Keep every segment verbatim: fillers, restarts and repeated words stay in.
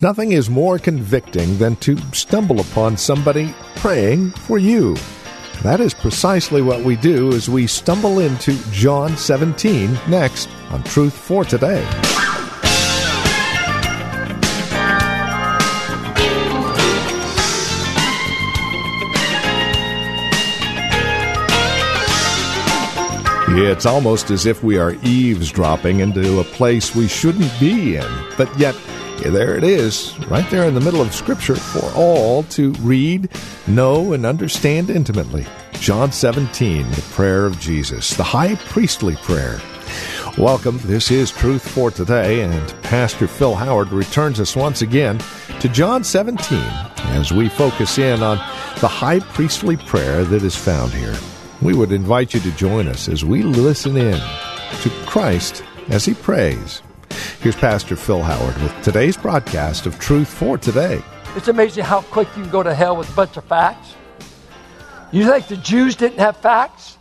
Nothing is more convicting than to stumble upon somebody praying for you. That is precisely what we do as we stumble into John seventeen next on Truth for Today. It's almost as if we are eavesdropping into a place we shouldn't be in, but yet there it is, right there in the middle of Scripture for all to read, know, and understand intimately. John seventeen, the prayer of Jesus, the high priestly prayer. Welcome, this is Truth for Today, and Pastor Phil Howard returns us once again to John seventeen as we focus in on the high priestly prayer that is found here. We would invite you to join us as we listen in to Christ as he prays. Here's Pastor Phil Howard with today's broadcast of Truth for Today. It's amazing how quick you can go to hell with a bunch of facts. You think the Jews didn't have facts?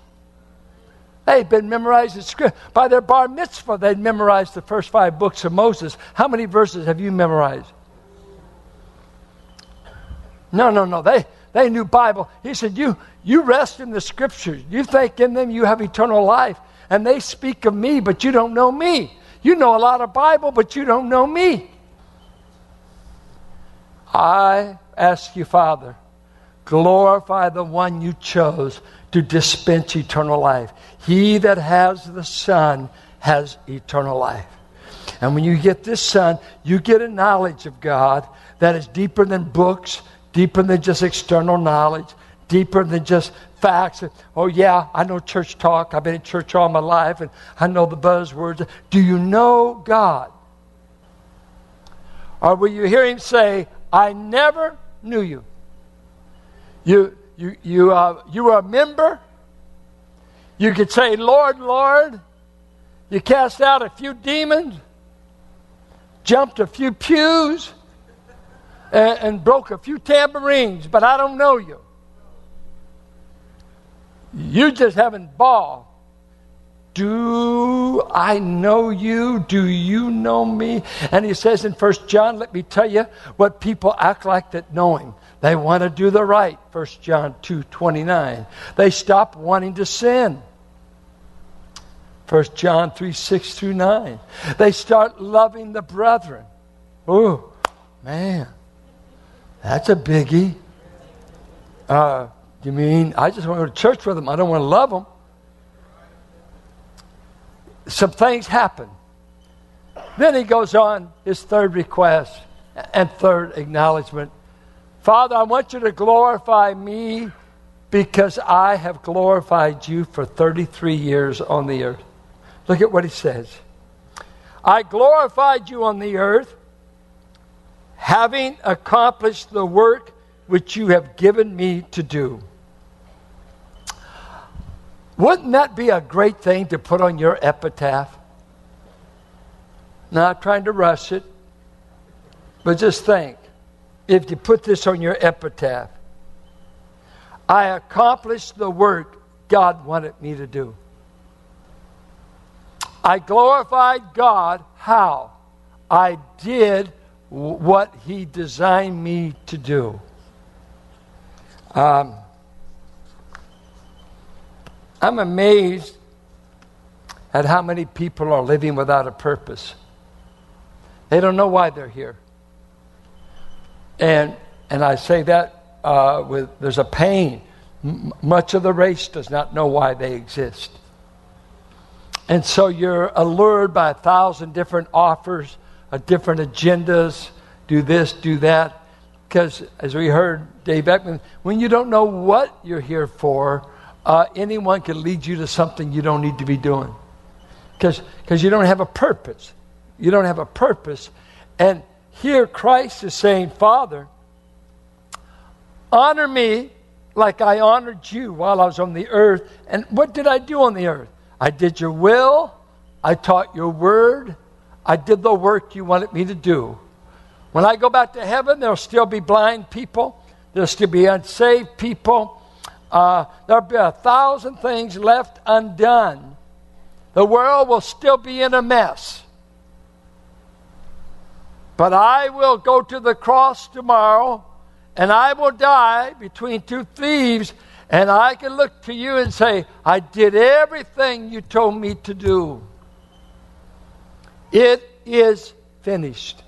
They'd been memorizing scripture. By their bar mitzvah, they'd memorized the first five books of Moses. How many verses have you memorized? No, no, no. They they knew Bible. He said, you, you rest in the Scriptures. You think in them you have eternal life. And they speak of me, but you don't know me. You know a lot of Bible, but you don't know me. I ask you, Father, glorify the one you chose to dispense eternal life. He that has the Son has eternal life. And when you get this Son, you get a knowledge of God that is deeper than books, deeper than just external knowledge, deeper than just facts. Oh yeah, I know church talk. I've been in church all my life, and I know the buzzwords. Do you know God? Or will you hear him say, I never knew you. You you you uh, you were a member. You could say, Lord, Lord. You cast out a few demons, jumped a few pews, and, and broke a few tambourines, but I don't know you. You just having ball. Do I know you? Do you know me? And he says in First John, let me tell you what people act like that know him. They want to do the right, First John two twenty-nine. They stop wanting to sin. First John three, six through nine. They start loving the brethren. Oh, man. That's a biggie. Uh You mean, I just want to go to church with them. I don't want to love them. Some things happen. Then he goes on, his third request and third acknowledgement. Father, I want you to glorify me because I have glorified you for thirty-three years on the earth. Look at what he says. I glorified you on the earth, having accomplished the work which you have given me to do. Wouldn't that be a great thing to put on your epitaph? Not trying to rush it, but just think. If you put this on your epitaph, I accomplished the work God wanted me to do. I glorified God. How? I did what he designed me to do. Um, I'm amazed at how many people are living without a purpose. They don't know why they're here. And and I say that uh, with there's a pain. M- much of the race does not know why they exist. And so you're allured by a thousand different offers, a different agendas, do this, do that. Because, as we heard Dave Ekman, when you don't know what you're here for, uh, anyone can lead you to something you don't need to be doing. Because you don't have a purpose. You don't have a purpose. And Here Christ is saying, Father, honor me like I honored you while I was on the earth. And what did I do on the earth? I did your will. I taught your word. I did the work you wanted me to do. When I go back to heaven, there'll still be blind people. There'll still be unsaved people. Uh, there'll be a thousand things left undone. The world will still be in a mess. But I will go to the cross tomorrow, and I will die between two thieves, and I can look to you and say, I did everything you told me to do. It is finished.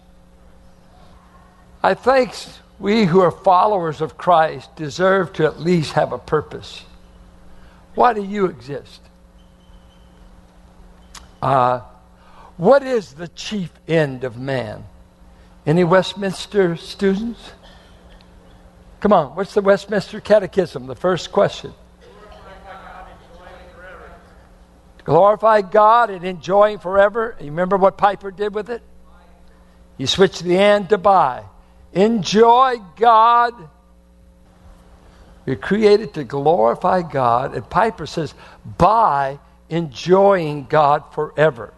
I think we who are followers of Christ deserve to at least have a purpose. Why do you exist? Uh, what is the chief end of man? Any Westminster students? Come on, what's the Westminster Catechism? The first question. Glorify God and enjoy Him forever. You remember what Piper did with it? He switched the and to by. Enjoy God. You're created to glorify God. And Piper says, by enjoying God forever.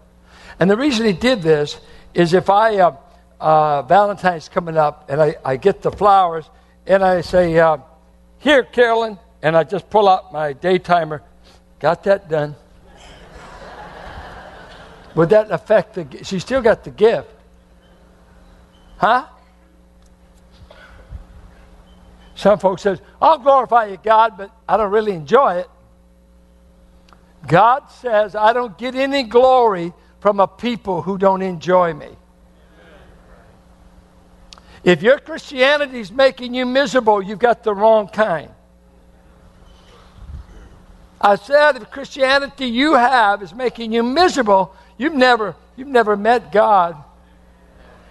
And the reason he did this is if I, uh, uh, Valentine's coming up, and I, I get the flowers, and I say, uh, here, Carolyn. And I just pull out my day timer. Got that done. Would that affect the, she still got the gift. Huh? Some folks says, I'll glorify you, God, but I don't really enjoy it. God says, I don't get any glory from a people who don't enjoy me. If your Christianity is making you miserable, you've got the wrong kind. I said, if Christianity you have is making you miserable, you've never, you've never met God.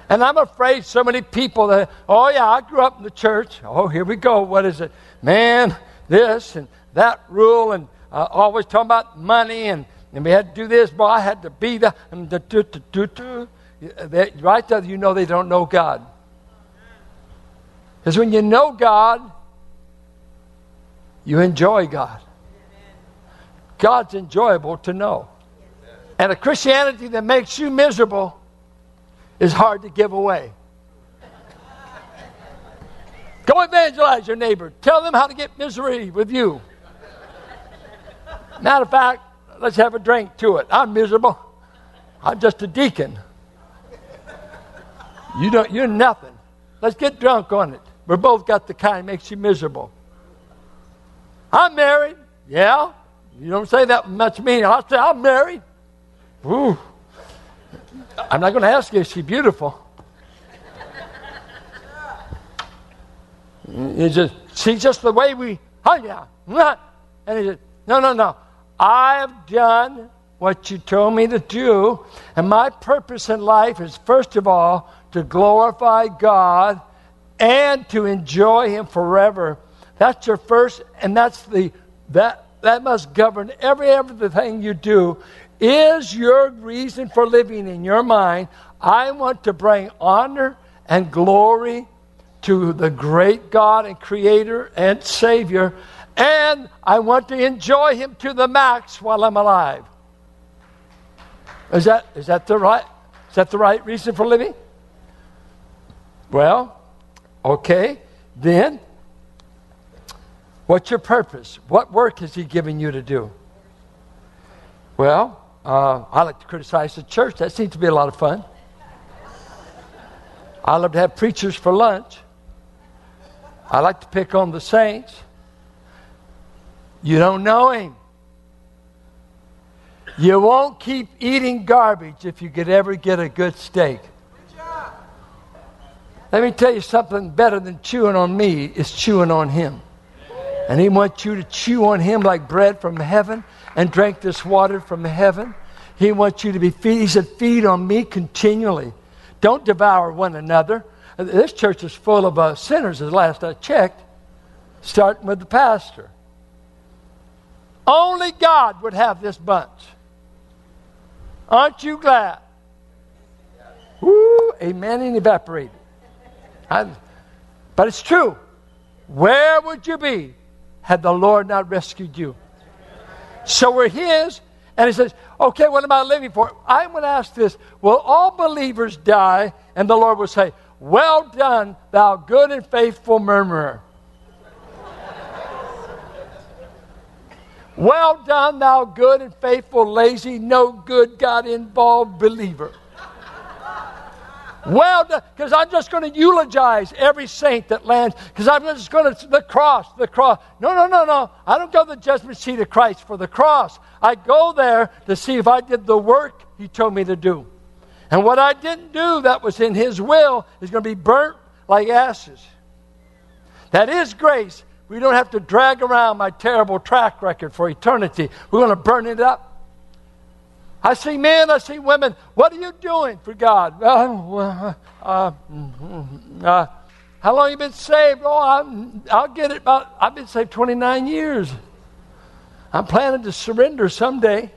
And I'm afraid so many people that, oh yeah, I grew up in the church. Oh, here we go. What is it? Man, this and that rule, and uh, always talking about money, and, and we had to do this. Well, I had to be the, and the do, do, do, do. They, right there, you know they don't know God. Because when you know God, you enjoy God. God's enjoyable to know. And a Christianity that makes you miserable is hard to give away. Go evangelize your neighbor. Tell them how to get misery with you. Matter of fact, let's have a drink to it. I'm miserable. I'm just a deacon. You don't, you're nothing. Let's get drunk on it. We're both got the kind that makes you miserable. I'm married. Yeah. You don't say that much meaning. I'll say, I'm married. Ooh. I'm not going to ask you, is she beautiful? It's just, she's just the way we, oh yeah. And he said, no, no, no. I've done what you told me to do. And my purpose in life is, first of all, to glorify God and to enjoy Him forever. That's your first, and that's the, that, that must govern every everything you do. Is your reason for living in your mind, I want to bring honor and glory to the great God and Creator and Savior, and I want to enjoy Him to the max while I'm alive. Is that is that the right is that the right reason for living? Well, okay, then. What's your purpose? What work is He giving you to do? Well, uh, I like to criticize the church. That seems to be a lot of fun. I love to have preachers for lunch. I like to pick on the saints. You don't know Him. You won't keep eating garbage if you could ever get a good steak. Good job. Let me tell you something better than chewing on me is chewing on Him. And He wants you to chew on Him like bread from heaven and drink this water from heaven. He wants you to be feed. He said, feed on me continually. Don't devour one another. This church is full of uh, sinners, as last I checked, starting with the pastor. Only God would have this bunch. Aren't you glad? Woo, amen, and evaporated. I'm, but it's true. Where would you be had the Lord not rescued you? So we're His, and He says, okay, what am I living for? I'm going to ask this. Will all believers die? And the Lord will say, well done, thou good and faithful murmurer. Well done, thou good and faithful, lazy, no good, God-involved believer. Well done, because I'm just going to eulogize every saint that lands, because I'm just going to, the cross, the cross. No, no, no, no. I don't go to the judgment seat of Christ for the cross. I go there to see if I did the work He told me to do. And what I didn't do that was in His will is going to be burnt like ashes. That is grace. We don't have to drag around my terrible track record for eternity. We're going to burn it up. I see men, I see women. What are you doing for God? Uh, uh, uh, how long you been saved? Oh, I'm, I'll get it. About, I've been saved twenty-nine years. I'm planning to surrender someday.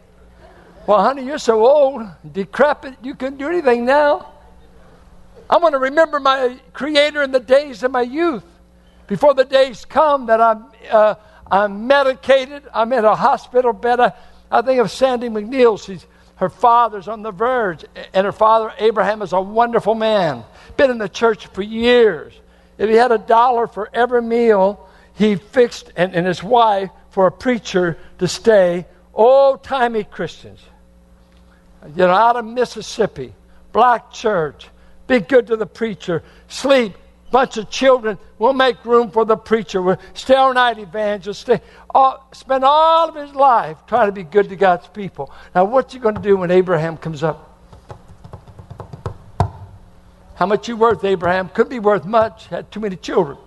Well, honey, you're so old, decrepit, you couldn't do anything now. I want to remember my Creator in the days of my youth. Before the days come that I'm, uh, I'm medicated, I'm in a hospital bed. I, I think of Sandy McNeil. She's, her father's on the verge, and her father, Abraham, is a wonderful man. Been in the church for years. If he had a dollar for every meal, he fixed, and, and his wife, for a preacher to stay, old-timey Christians. You know, out of Mississippi, black church, be good to the preacher, sleep, bunch of children. We'll make room for the preacher. We'll stay all night evangelist. Stay, all, spend all of his life trying to be good to God's people. Now, what you going to do when Abraham comes up? How much you worth, Abraham? Couldn't be worth much. Had too many children.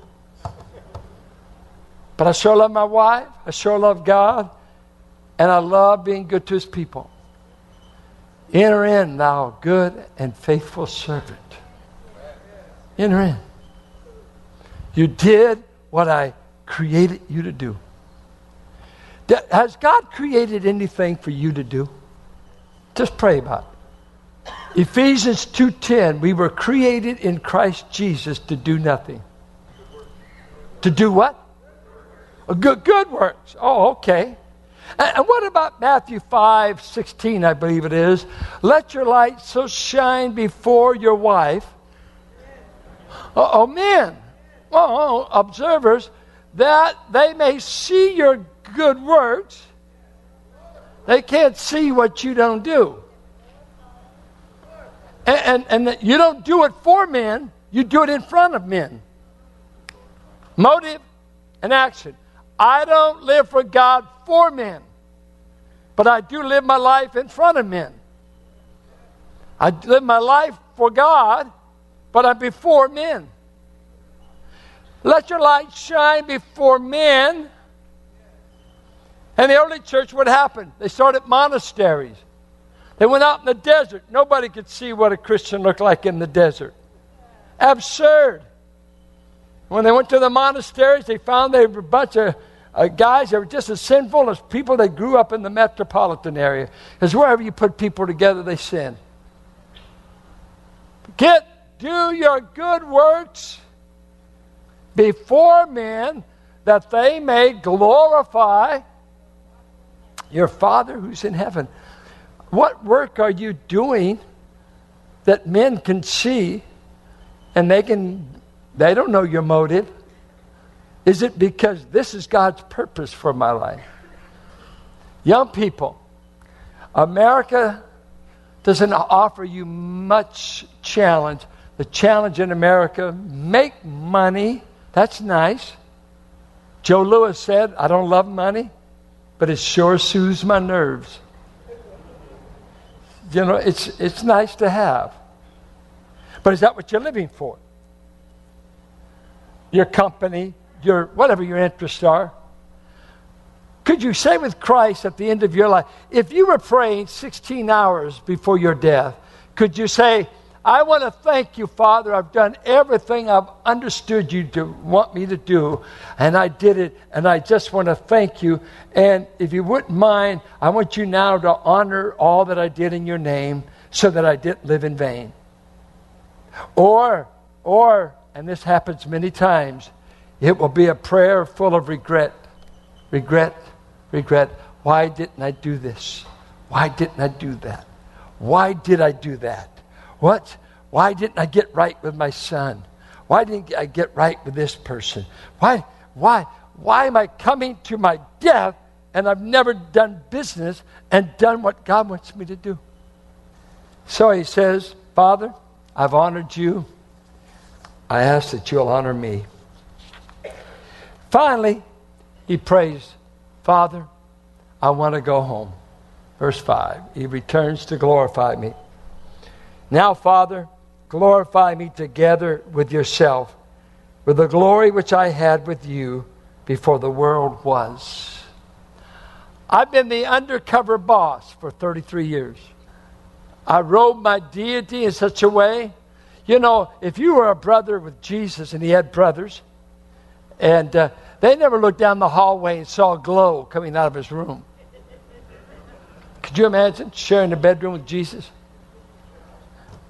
But I sure love my wife. I sure love God. And I love being good to His people. Enter in, thou good and faithful servant. Enter in. You did what I created you to do. Has God created anything for you to do? Just pray about it. Ephesians two ten, we were created in Christ Jesus to do nothing. To do what? Good, good works. Oh, okay. And what about Matthew five sixteen, I believe it is? Let your light so shine before your wife. Oh, men. Oh, observers, that they may see your good works. They can't see what you don't do. And, and, and you don't do it for men. You do it in front of men. Motive and action. I don't live for God for men. But I do live my life in front of men. I live my life for God, but I'm before men. Let your light shine before men. And the early church, what happened? They started monasteries. They went out in the desert. Nobody could see what a Christian looked like in the desert. Absurd. When they went to the monasteries, they found they were a bunch of uh, guys that were just as sinful as people that grew up in the metropolitan area. Because wherever you put people together, they sin. Get, do your good works before men, that they may glorify your Father who's in heaven. What work are you doing that men can see and they can, they don't know your motive? Is it because this is God's purpose for my life? Young people, America doesn't offer you much challenge. The challenge in America, make money. That's nice. Joe Lewis said, I don't love money, but it sure soothes my nerves. You know, it's it's nice to have. But is that what you're living for? Your company, your whatever your interests are. Could you say with Christ at the end of your life, if you were praying sixteen hours before your death, could you say, I want to thank you, Father. I've done everything I've understood you to want me to do, and I did it, and I just want to thank you. And if you wouldn't mind, I want you now to honor all that I did in your name so that I didn't live in vain. Or, or, and this happens many times, it will be a prayer full of regret. Regret, regret. Why didn't I do this? Why didn't I do that? Why did I do that? What? Why didn't I get right with my son? Why didn't I get right with this person? Why, why, why am I coming to my death and I've never done business and done what God wants me to do? So he says, Father, I've honored you. I ask that you'll honor me. Finally, he prays, Father, I want to go home. Verse five, he returns to glorify me. Now, Father, glorify me together with yourself, with the glory which I had with you before the world was. I've been the undercover boss for thirty-three years. I robed my deity in such a way. You know, if you were a brother with Jesus, and he had brothers, and uh, they never looked down the hallway and saw a glow coming out of his room. Could you imagine sharing a bedroom with Jesus?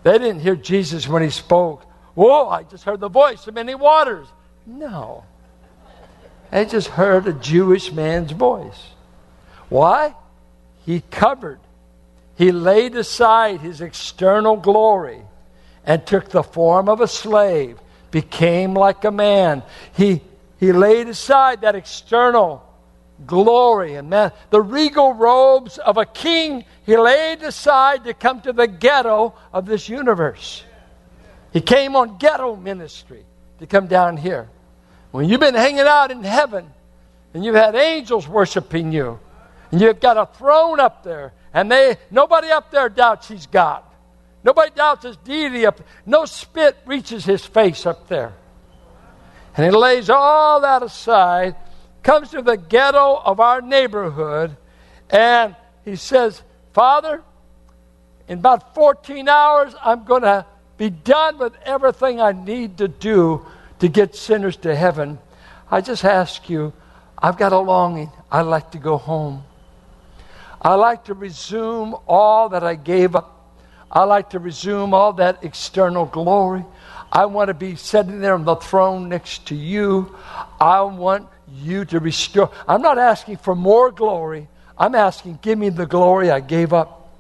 They didn't hear Jesus when he spoke. Whoa, I just heard the voice of many waters. No. They just heard a Jewish man's voice. Why? He covered. He laid aside his external glory and took the form of a slave, became like a man. He he laid aside that external glory and man, the regal robes of a king. He laid aside to come to the ghetto of this universe. He came on ghetto ministry to come down here. When you've been hanging out in heaven and you've had angels worshiping you, and you've got a throne up there, and they nobody up there doubts he's God. Nobody doubts his deity up there. No spit reaches his face up there. And he lays all that aside, comes to the ghetto of our neighborhood, and he says, Father, in about fourteen hours, I'm going to be done with everything I need to do to get sinners to heaven. I just ask you, I've got a longing. I'd like to go home. I like to resume all that I gave up. I like to resume all that external glory. I want to be sitting there on the throne next to you. I want you to restore. I'm not asking for more glory. I'm asking, give me the glory I gave up.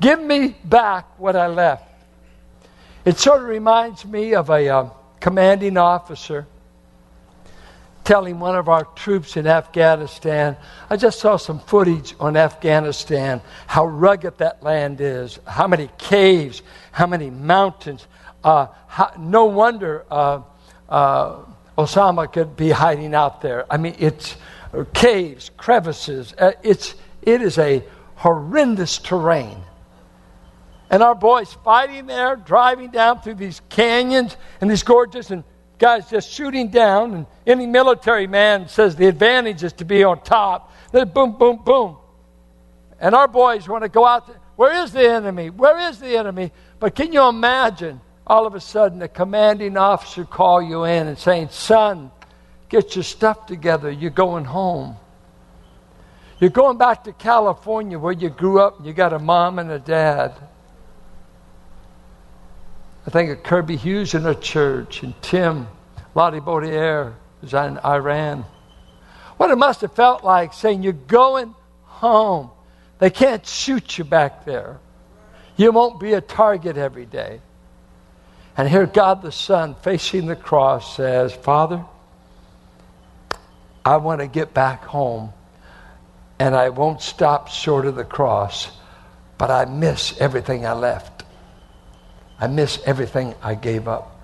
Give me back what I left. It sort of reminds me of a uh, commanding officer telling one of our troops in Afghanistan, I just saw some footage on Afghanistan, how rugged that land is, how many caves, how many mountains. Uh, how, no wonder uh, uh, Osama could be hiding out there. I mean, it's caves, crevices. Uh, it's, it is a horrendous terrain. And our boys fighting there, driving down through these canyons and these gorges, and guys just shooting down, and any military man says the advantage is to be on top. Then boom, boom, boom. And our boys want to go out there. Where is the enemy? Where is the enemy? But can you imagine all of a sudden the commanding officer call you in and saying, son, get your stuff together. You're going home. You're going back to California where you grew up and you got a mom and a dad. I think of Kirby Hughes in a church, and Tim Lottie Baudier was in Iran. What it must have felt like saying, you're going home. They can't shoot you back there. You won't be a target every day. And here God the Son, facing the cross, says, Father, I want to get back home, and I won't stop short of the cross, but I miss everything I left. I miss everything I gave up.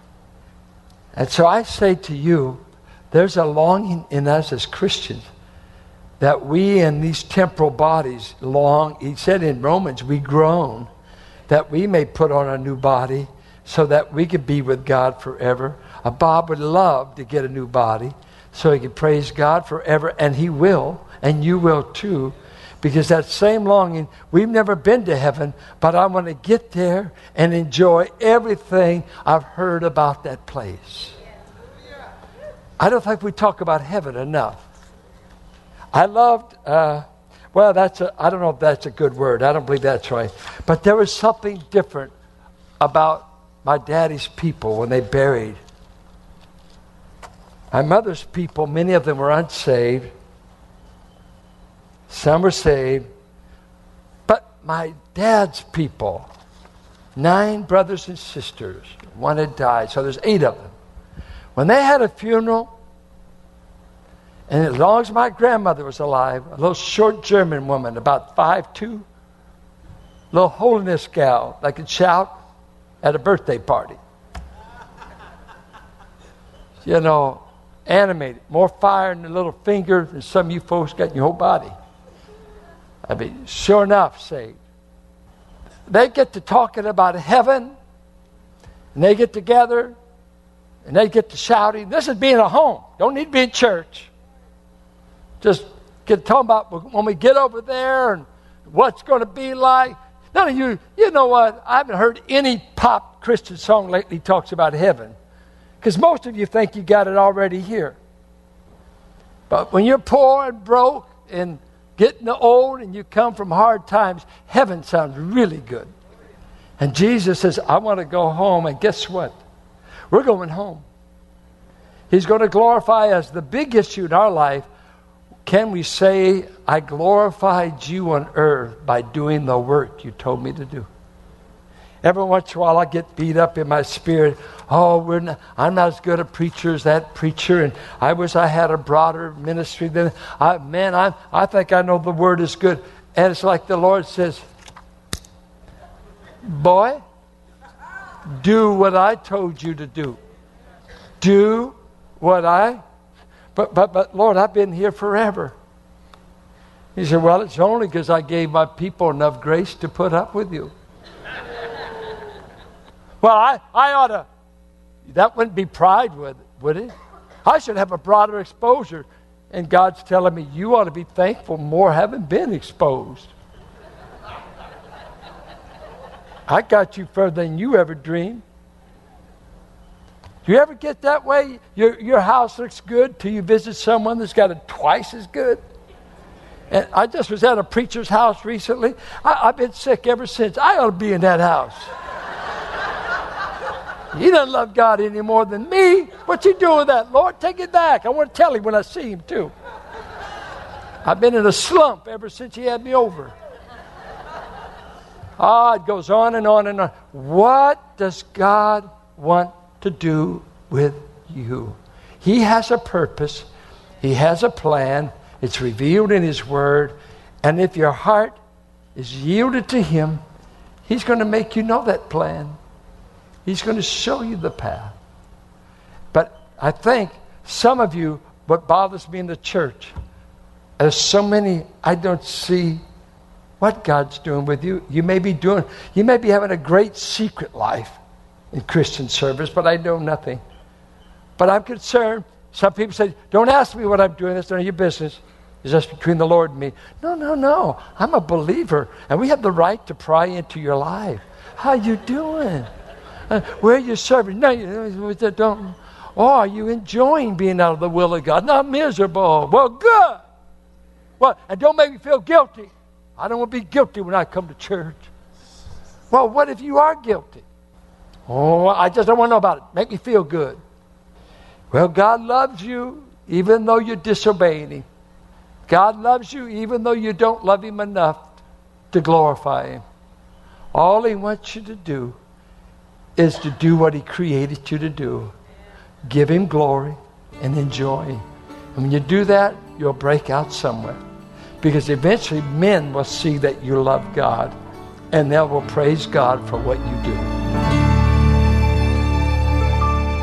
And so I say to you, there's a longing in us as Christians that we in these temporal bodies long. He said in Romans, we groan that we may put on a new body so that we could be with God forever. A Bob would love to get a new body so he could praise God forever, and he will, and you will too. Because that same longing, we've never been to heaven, but I want to get there and enjoy everything I've heard about that place. I don't think we talk about heaven enough. I loved, uh, well, that's a, I don't know if that's a good word. I don't believe that's right. But there was something different about my daddy's people when they buried. My mother's people, many of them were unsaved. Some were saved. But my dad's people, nine brothers and sisters, one had died. So there's eight of them. When they had a funeral, and as long as my grandmother was alive, a little short German woman, about five two, little holiness gal that could shout at a birthday party. You know, animated. More fire in the little finger than some of you folks got in your whole body. I mean, sure enough, saved. They get to talking about heaven, and they get together, and they get to shouting. This is being at home. Don't need to be in church. Just get talking about when we get over there and what's going to be like. None of you, you know what? I haven't heard any pop Christian song lately talks about heaven. Because most of you think you got it already here. But when you're poor and broke and getting old and you come from hard times, heaven sounds really good. And Jesus says, I want to go home. And guess what? We're going home. He's going to glorify us. The big issue in our life, can we say, I glorified you on earth by doing the work you told me to do? Every once in a while I get beat up in my spirit. Oh, we're not, I'm not as good a preacher as that preacher, and I wish I had a broader ministry than I man, I I think I know the word is good. And it's like the Lord says, boy, do what I told you to do. Do what I but but but Lord, I've been here forever. He said, well, it's only because I gave my people enough grace to put up with you. Well, I, I ought to, that wouldn't be pride, would, would it? I should have a broader exposure. And God's telling me, you ought to be thankful more having been exposed. I got you further than you ever dreamed. Do you ever get that way? Your, your house looks good till you visit someone that's got it twice as good. And I just was at a preacher's house recently. I, I've been sick ever since. I ought to be in that house. He doesn't love God any more than me. What you doing with that, Lord? Take it back. I want to tell him when I see him, too. I've been in a slump ever since he had me over. Ah, oh, it goes on and on and on. What does God want to do with you? He has a purpose. He has a plan. It's revealed in his word. And if your heart is yielded to him, he's going to make you know that plan. He's going to show you the path. But I think some of you, what bothers me in the church, there's so many, I don't see what God's doing with you. You may be doing, you may be having a great secret life in Christian service, but I know nothing. But I'm concerned. Some people say, don't ask me what I'm doing. That's none of your business. It's just between the Lord and me. No, no, no. I'm a believer, and we have the right to pry into your life. How you doing? Uh, where are you serving? No, you don't. Oh, are you enjoying being out of the will of God? Not miserable. Well, good. Well, and don't make me feel guilty. I don't want to be guilty when I come to church. Well, what if you are guilty? Oh, I just don't want to know about it. Make me feel good. Well, God loves you even though you're disobeying him. God loves you even though you don't love him enough to glorify him. All he wants you to do is to do what he created you to do. Give him glory and enjoy him. And when you do that, you'll break out somewhere. Because eventually men will see that you love God, and they will praise God for what you do.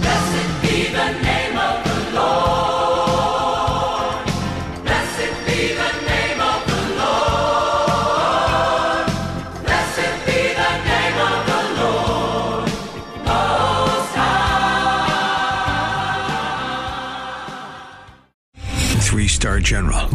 Blessed be the name of the Lord. Blessed be the name of the Lord. Blessed be the name of the Lord Most High. Three-star General